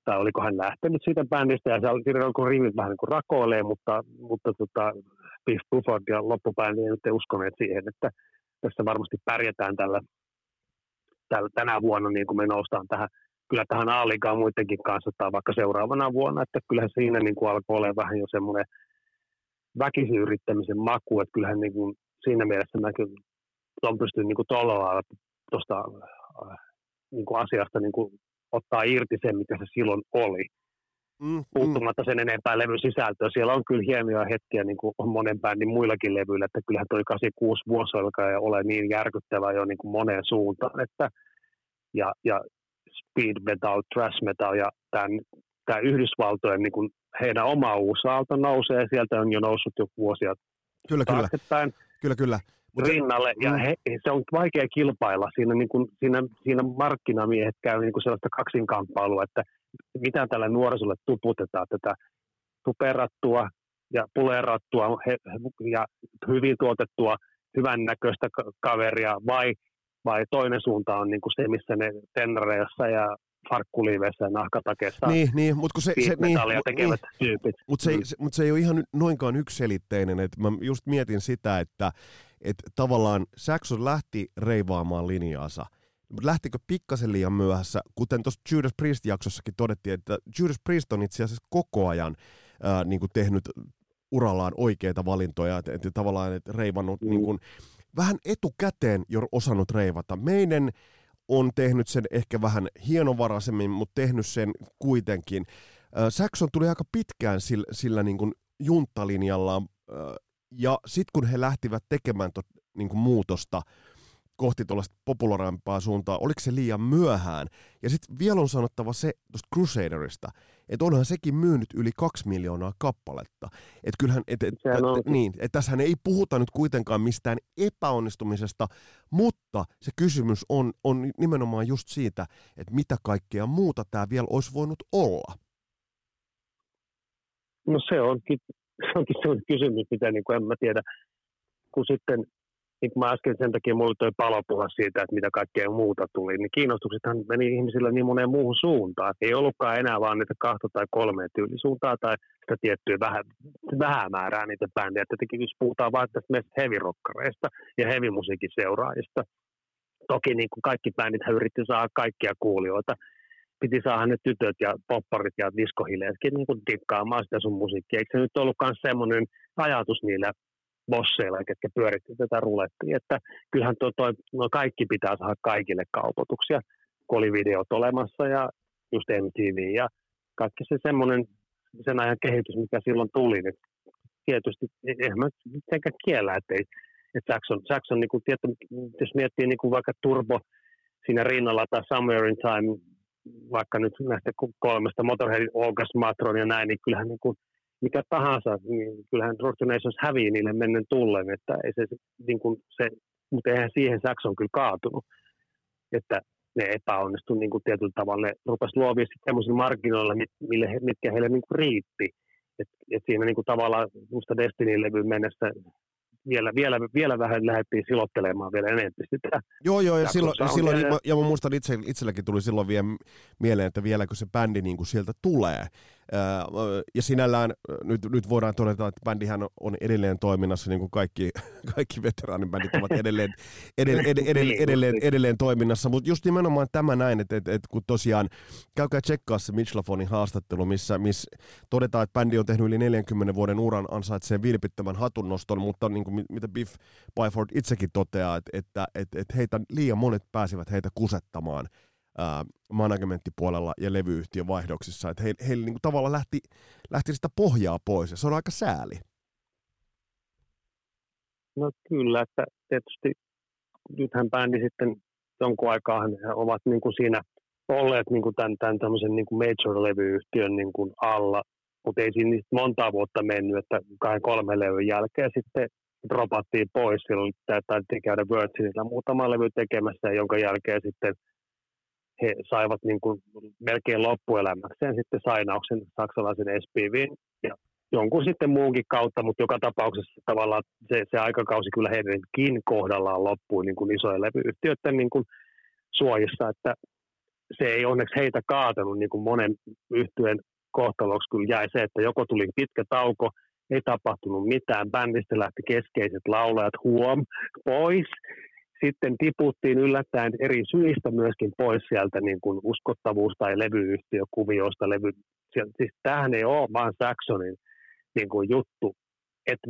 tai oliko hän lähtenyt siitä bändistä, ja siellä oli rivit vähän niin kuin rakoilee, mutta Biff Bufford ja loppupäin ei nyt uskoneet siihen, että tässä varmasti pärjätään tänä vuonna, niin kuin me noustaan tähän, kyllä tähän A-liigaan muidenkin kanssa, tai vaikka seuraavana vuonna, että kyllähän siinä niin kuin alkoi olla vähän jo semmoinen väkisin yrittämisen maku, että kyllähän niin kuin siinä mielessä näkyy, on pystynyt niin tuolla lailla tuosta niin asiasta niin ottaa irti sen, mitä se silloin oli. Puuttumatta sen enempää levyn sisältöä. Siellä on kyllä hienoja hetkiä niin kuin on monen bändin muillakin levyillä, että kyllähän toi 86 vuosi alkaa ole niin järkyttävää jo niin moneen suuntaan. Että, ja speed metal, thrash metal ja tämä Yhdysvaltojen niin kuin heidän oma uusi aalto nousee. Sieltä on jo noussut jo vuosia taaksepäin. Kyllä. Rinnalle, ja se on vaikea kilpailla. Siinä markkinamiehet käy niin kuin sellaista kaksinkamppailua, että mitä tällä nuorisolle tuputetaan, tätä tuperattua ja pulerattua ja hyvin tuotettua, hyvän näköistä kaveria, vai toinen suunta on niin kuin se, missä ne tennareissa ja farkkuliiveissä ja nahkatakeissa speed-metallia tekevät tyypit. Mutta se ei ole ihan noinkaan yksiselitteinen. Et mä just mietin sitä, että tavallaan Saxon lähti reivaamaan linjaansa, mutta lähtikö pikkasen liian myöhässä, kuten tuossa Judas Priest-jaksossakin todettiin, että Judas Priest on itse asiassa koko ajan niin kuin tehnyt urallaan oikeita valintoja, että tavallaan et reivannut niin kuin, vähän etukäteen jo osannut reivata. Meidän on tehnyt sen ehkä vähän hienovaraisemmin, mutta tehnyt sen kuitenkin. Saxon tuli aika pitkään sillä niin kuin junttalinjallaan, ja sitten kun he lähtivät tekemään niin kuin muutosta kohti tuollaista populaarimpaa suuntaa, oliko se liian myöhään? Ja sitten vielä on sanottava se tuosta Crusaderista, että onhan sekin myynyt yli 2 miljoonaa kappaletta. Että kyllähän, tässähän ei puhuta nyt kuitenkaan mistään epäonnistumisesta, mutta se kysymys on nimenomaan just siitä, että mitä kaikkea muuta tämä vielä olisi voinut olla. No se onkin sellainen kysymys, mitä niin kuin en mä tiedä, kun sitten, niin kuin mä äsken sen takia mulla oli toi palopuha siitä, että mitä kaikkea muuta tuli, niin kiinnostuksethan meni ihmisillä niin moneen muuhun suuntaan. Ei ollutkaan enää vaan niitä 2 tai 3 tyylisuuntaa tai sitä tiettyä vähän määrää niitä bändejä. Tietenkin jos puhutaan vaan tästä meistä heavy-rockareista ja heavy-musiikin seuraajista. Toki niin kuin kaikki bändithän yritti saada kaikkia kuulijoita. Piti saada ne tytöt ja popparit ja diskohileetkin niin kuin dikkaamaan sitä sun musiikkia. Eikö se nyt ollut myös semmoinen ajatus niillä bosseilla, ketkä pyöritti tätä rulettia, että kyllähän no kaikki pitää saada kaikille kaupoituksia, kun oli videot olemassa ja just MTV ja kaikki se semmoinen sen ajan kehitys, mikä silloin tuli, niin tietysti en mä mitenkään kiellä, että Saxon niin kuin jos miettii niin kuin vaikka Turbo siinä rinnalla tai Somewhere in Time, vaikka nyt näistä 3 Motorhead, August, Matron ja näin, niin kyllähän niin kuin mikä tahansa, niin kyllähän Rock the Nations hävii niille mennen tullen, että ei se, niin kuin se, mutta eihän siihen Saxon kyllä kaatunut, että ne epäonnistui niin kuin tietyllä tavalla, ne rupesi luovia sitten semmoisilla markkinoilla, mitkä heille niin kuin riitti, että siinä niin kuin tavallaan musta Destiny-levyn mennessä vielä vähän lähdettiin silottelemaan vielä enemmän sitä. Joo, ja silloin ja mä muistan itselläkin tuli silloin vielä mieleen, että vieläkö se bändi niin kuin sieltä tulee. Ja sinällään nyt voidaan todeta, että bändihän on edelleen toiminnassa, niin kuin kaikki veteraanibändit ovat edelleen toiminnassa. Mutta just nimenomaan tämä näin, että kun tosiaan käykää tsekkaa se Mitch LaFonin haastattelu, missä todetaan, että bändi on tehnyt yli 40 vuoden uran, ansaitsee vilpittömän hatunnoston, mutta niin kuin mitä Biff Byford itsekin toteaa, että heitä liian monet pääsivät heitä kusettamaan. managementtipuolella ja levyyhtiön vaihdoksissa, että heillä niinku tavallaan lähti sitä pohjaa pois, ja se on aika sääli. No kyllä, että tietysti nythän bändi sitten jonkun aikaa he ovat niinku siinä olleet niinku tämän tämmöisen niinku major-levyyhtiön niinku alla, mutta ei siinä montaa vuotta mennyt, että 2-3 levyn jälkeen sitten dropattiin pois, silloin taidettiin käydä Virginillä muutama levy tekemässä, jonka jälkeen sitten he saivat niin kuin melkein loppuelämäkseen sitten sainauksen saksalaisen SPV:n ja jonkun sitten muunkin kautta, mutta joka tapauksessa tavallaan se aikakausi kyllä heidänkin kohdallaan loppui niin kuin isojen levyyhtiöiden niin kuin suojissa, että se ei onneksi heitä kaatanut niin kuin monen yhtyeen kohtaloksi kyllä jäi se, että joko tuli pitkä tauko, ei tapahtunut mitään, bändistä lähti keskeiset laulajat pois, sitten tiputtiin yllättäen eri syistä myöskin pois sieltä niin kuin uskottavuus- tai levyyhtiökuvioista. Siis tämähän ei ole vaan Saxonin niin kuin juttu, että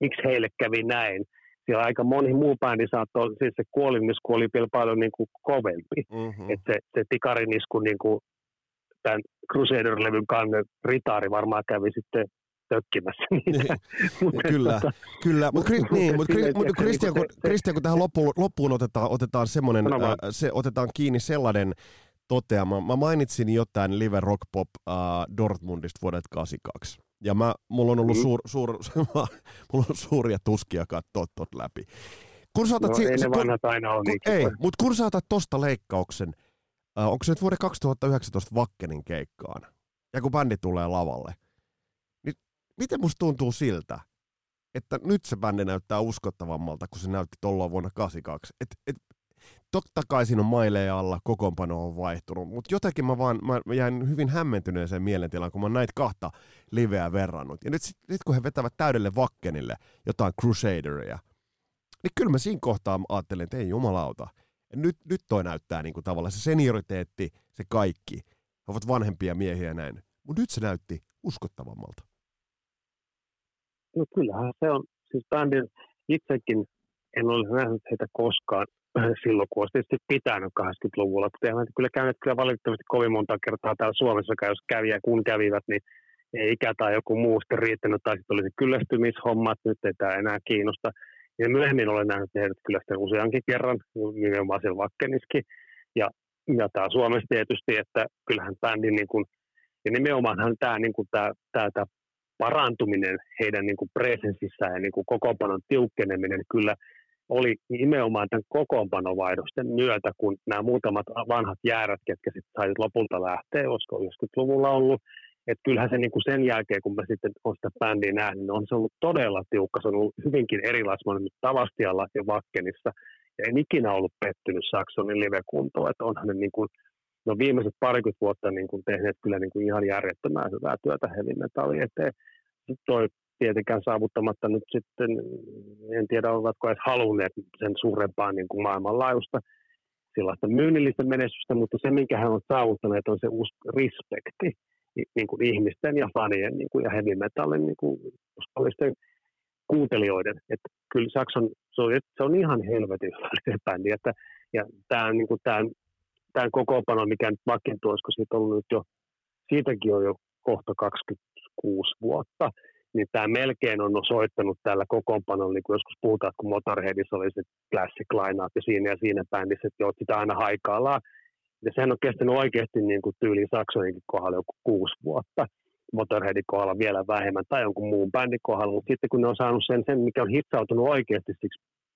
miksi heille kävi näin. Siellä aika moni muu bändi saattoi, siis se kuolinisku oli vielä paljon niin kuin kovempi. Mm-hmm. Että se tikarinisku, niin kuin tämän Crusader-levyn kannen ritaari varmaan kävi sitten tökkimässä niitä. Kyllä. Mutta Kristian, kun tähän loppuun otetaan semmoinen, otetaan kiinni sellainen toteama. Mä mainitsin jotain Live Rock Pop Dortmundista vuodelta 82. Ja mulla on ollut suuria tuskia katsoa tot läpi. Kun saatat kun saatat tosta leikkauksen, onko se nyt vuoden 2019 Vakkenin keikkaan? Ja kun bändi tulee lavalle. Miten musta tuntuu siltä, että nyt se bändi näyttää uskottavammalta, kun se näytti tuolloin vuonna 82? Totta kai siinä on maileja alla, kokoonpano on vaihtunut, mutta jotenkin mä jäin hyvin hämmentyneeseen mielentilaan, kun mä näitä kahta liveä verrannut. Ja nyt kun he vetävät täydelle Vakkenille jotain Crusaderia, niin kyllä mä siinä kohtaa ajattelin, että ei jumalauta. Nyt toi näyttää niinku tavallaan se senioriteetti, se kaikki. He ovat vanhempia miehiä ja näin. Mutta nyt se näytti uskottavammalta. No kyllähän se on, siis bändin itsekin en ole nähnyt heitä koskaan silloin, kun olisi tietysti pitänyt 80-luvulla, mutta eihän kyllä käynyt valitettavasti kovin monta kertaa täällä Suomessakaan, jos kävi ja kun kävivät, niin ei ikä tai joku muu sitten riittänyt, tai sitten olisi kyllästymishommat, nyt ei tämä enää kiinnosta. Ja myöhemmin olen nähnyt heidät kyllä sitten useankin kerran, nimenomaan siellä Vakkeniskin, ja tämä Suomessa tietysti, että kyllähän bändi, niin kuin, ja nimenomaanhan tämä, niin kuin tämä parantuminen heidän niin kuin presenssissään ja niin kuin kokoonpanon tiukkeneminen kyllä oli nimenomaan tämän kokoonpanovaihdosten myötä, kun nämä muutamat vanhat jäärät, ketkä sitten saivat lopulta lähteä, olisiko 90-luvulla ollut, että kyllähän se niin kuin sen jälkeen, kun mä sitten olen sitä bändiä nähnyt, niin on se ollut todella tiukka, se on ollut hyvinkin erilaismainen nyt Tavastialla ja Vakkenissa, ja en ikinä ollut pettynyt Saxonin livekuntoon, että onhan ne niin kuin no viimeiset parikymmentä vuotta niin kun tehneet kyllä niin kun ihan järjettömää hyvää työtä heavy metallin eteen. Toi tietenkään saavuttamatta nyt sitten, en tiedä ovatko edes halunneet sen suurempaa niin kuin maailmanlaajuista sellaista myynnillistä menestystä, mutta se minkä hän on saavuttanut on se respekti niin kuin ihmisten ja fanien niin kuin ja heavy metallin niin kuin uskallisten kuuntelijoiden. Että kyllä Saxon, se on ihan helvetin se bändi, että ja tämä on niin kuin tämän kokoonpano, mikä nyt vakiintuu, olisiko siitä ollut nyt jo, siitäkin on jo kohta 26 vuotta, niin tämä melkein on soittanut tällä kokoonpanolla, niin kuin joskus puhutaan, kun Motorheadissa oli se classic line-up ja siinä bändissä, että joo, sitä aina haikaillaan. Ja sehän on kestänyt oikeasti niin kuin tyyliin Saxoninkin kohdalla joku 6 vuotta, Motorheadin kohdalla vielä vähemmän tai jonkun muun bändin kohdalla, mutta sitten kun ne on saanut sen mikä on hitsautunut oikeasti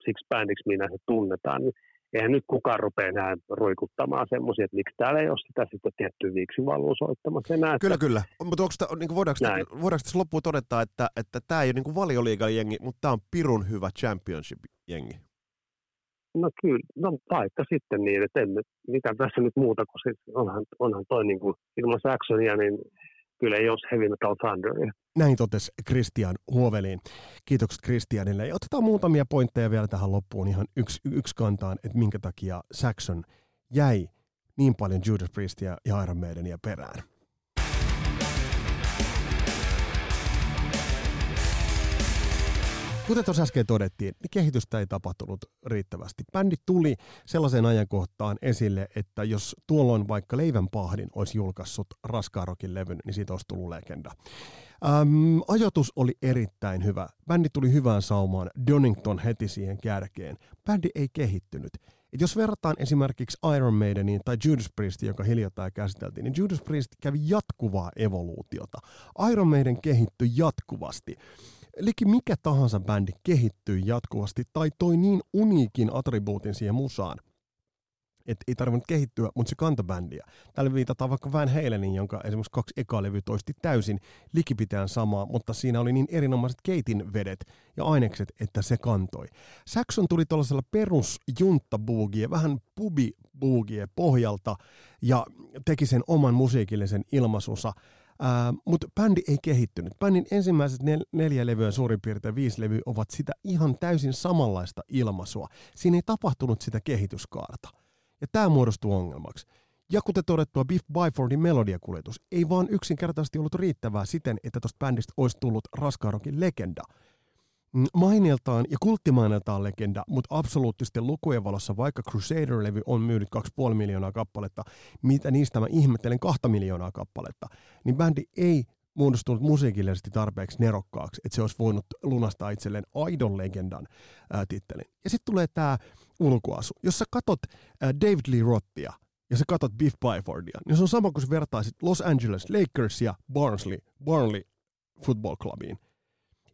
siksi bändiksi, minä se tunnetaan, niin eihän nyt kukaan rupea enää roikuttamaan semmoisia, että miksi täällä ei ole sitä tiettyä viiksivalua soittamassa enää. Kyllä. Mutta niin voidaanko tässä loppuun todeta, että tämä ei ole niin Valioliigan jengi, mutta tämä on pirun hyvä championship-jengi? No kyllä, no vaikka sitten niin, että mitä tässä nyt muuta, kun siis onhan toi niin kuin ilman Saxonia, niin kyllä ei ole Heavy Metal Thunderia. Näin totesi Kristian Huovelin. Kiitokset Kristianille. Ja otetaan muutamia pointteja vielä tähän loppuun ihan yksi kantaan, että minkä takia Saxon jäi niin paljon Judas Priestia ja Iron Maidenia perään. kuten tuossa äsken todettiin, niin kehitystä ei tapahtunut riittävästi. Bändi tuli sellaiseen ajankohtaan esille, että jos tuolloin vaikka Leivänpahdin olisi julkaissut Raskaan rokin levyn, niin siitä olisi tullut legenda. Ajoitus oli erittäin hyvä. Bändi tuli hyvään saumaan, Donington heti siihen kärkeen. Bändi ei kehittynyt. Et jos verrataan esimerkiksi Iron Maideniin tai Judas Priestiin, joka hiljattain käsiteltiin, niin Judas Priest kävi jatkuvaa evoluutiota. Iron Maiden kehittyi jatkuvasti. Eli mikä tahansa bändi kehittyi jatkuvasti tai toi niin uniikin attribuutin siihen musaan, että ei tarvinnut kehittyä, mutta se kantabändiä. Tällä viitataan vaikka Van Halenin, jonka esimerkiksi 2 ekaa levyä toisti täysin likipitään samaa, mutta siinä oli niin erinomaiset keitin vedet ja ainekset, että se kantoi. Saxon tuli tuollaisella perusjunttabuugie, vähän pubibuugie pohjalta ja teki sen oman musiikillisen ilmaisunsa. Mutta bändi ei kehittynyt. Bändin ensimmäiset 4 levyä, suurin piirtein 5 levyä, ovat sitä ihan täysin samanlaista ilmaisua. Siinä ei tapahtunut sitä kehityskaarta. Ja tämä muodostuu ongelmaksi. Ja kuten todettua, Biff Byfordin melodiakuljetus ei vaan yksinkertaisesti ollut riittävää siten, että tuosta bändistä olisi tullut raskaan rokin legenda. Maineeltaan ja kulttimaineltaan legenda, mutta absoluuttisten lukujen valossa, vaikka Crusader-levy on myynyt 2,5 miljoonaa kappaletta, mitä niistä mä ihmettelen 2 miljoonaa kappaletta, niin bändi ei muodostunut musiikillisesti tarpeeksi nerokkaaksi, että se olisi voinut lunastaa itselleen aidon legendan tittelin. Ja sitten tulee tämä ulkoasu. Jos sä katot David Lee Rothia ja sä katot Biff Byfordia, niin se on sama kuin sä vertaisit Los Angeles Lakersia Barnsley Football Clubiin.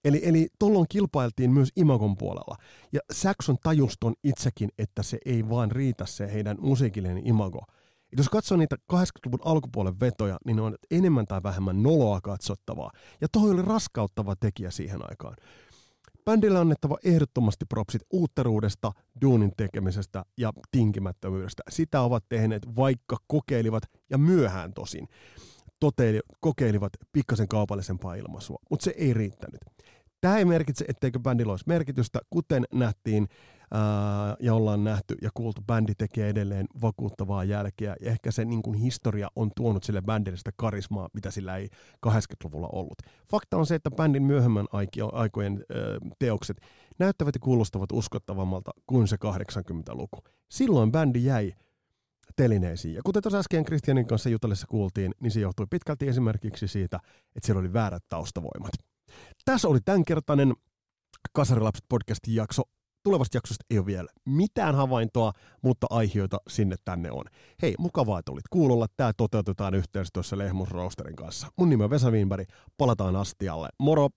Eli tuolloin kilpailtiin myös imagon puolella. Ja Saxon tajuston itsekin, että se ei vaan riitä se heidän musiikillinen imago. Et jos katsoo niitä 80-luvun alkupuolen vetoja, niin ne on enemmän tai vähemmän noloa katsottavaa. Ja toi oli raskauttava tekijä siihen aikaan. Bändillä on annettava ehdottomasti propsit uutteruudesta, duunin tekemisestä ja tinkimättömyydestä. Sitä ovat tehneet, vaikka kokeilivat, ja myöhään tosin, kokeilivat pikkasen kaupallisempaa ilmaisua, mutta se ei riittänyt. Tämä ei merkitse, etteikö bändillä olisi merkitystä, kuten nähtiin ja ollaan nähty ja kuultu, bändi tekee edelleen vakuuttavaa jälkeä. Ja ehkä se niin kuin historia on tuonut sille bändille sitä karismaa, mitä sillä ei 80-luvulla ollut. Fakta on se, että bändin myöhemmän aikojen teokset näyttävät ja kuulostavat uskottavammalta kuin se 80-luku. Silloin bändi jäi telineisiin. Ja kuten tuossa äsken Kristianin kanssa jutellessa kuultiin, niin se johtui pitkälti esimerkiksi siitä, että siellä oli väärät taustavoimat. Tässä oli tämänkertainen Kasarilapset-podcastin jakso. Tulevasta jaksosta ei ole vielä mitään havaintoa, mutta aiheita sinne tänne on. Hei, mukavaa, että olit kuulolla. Tämä toteutetaan yhteistyössä Lehmus Roasterin kanssa. Mun nimi on Vesa Wienberg. Palataan astialle. Moro!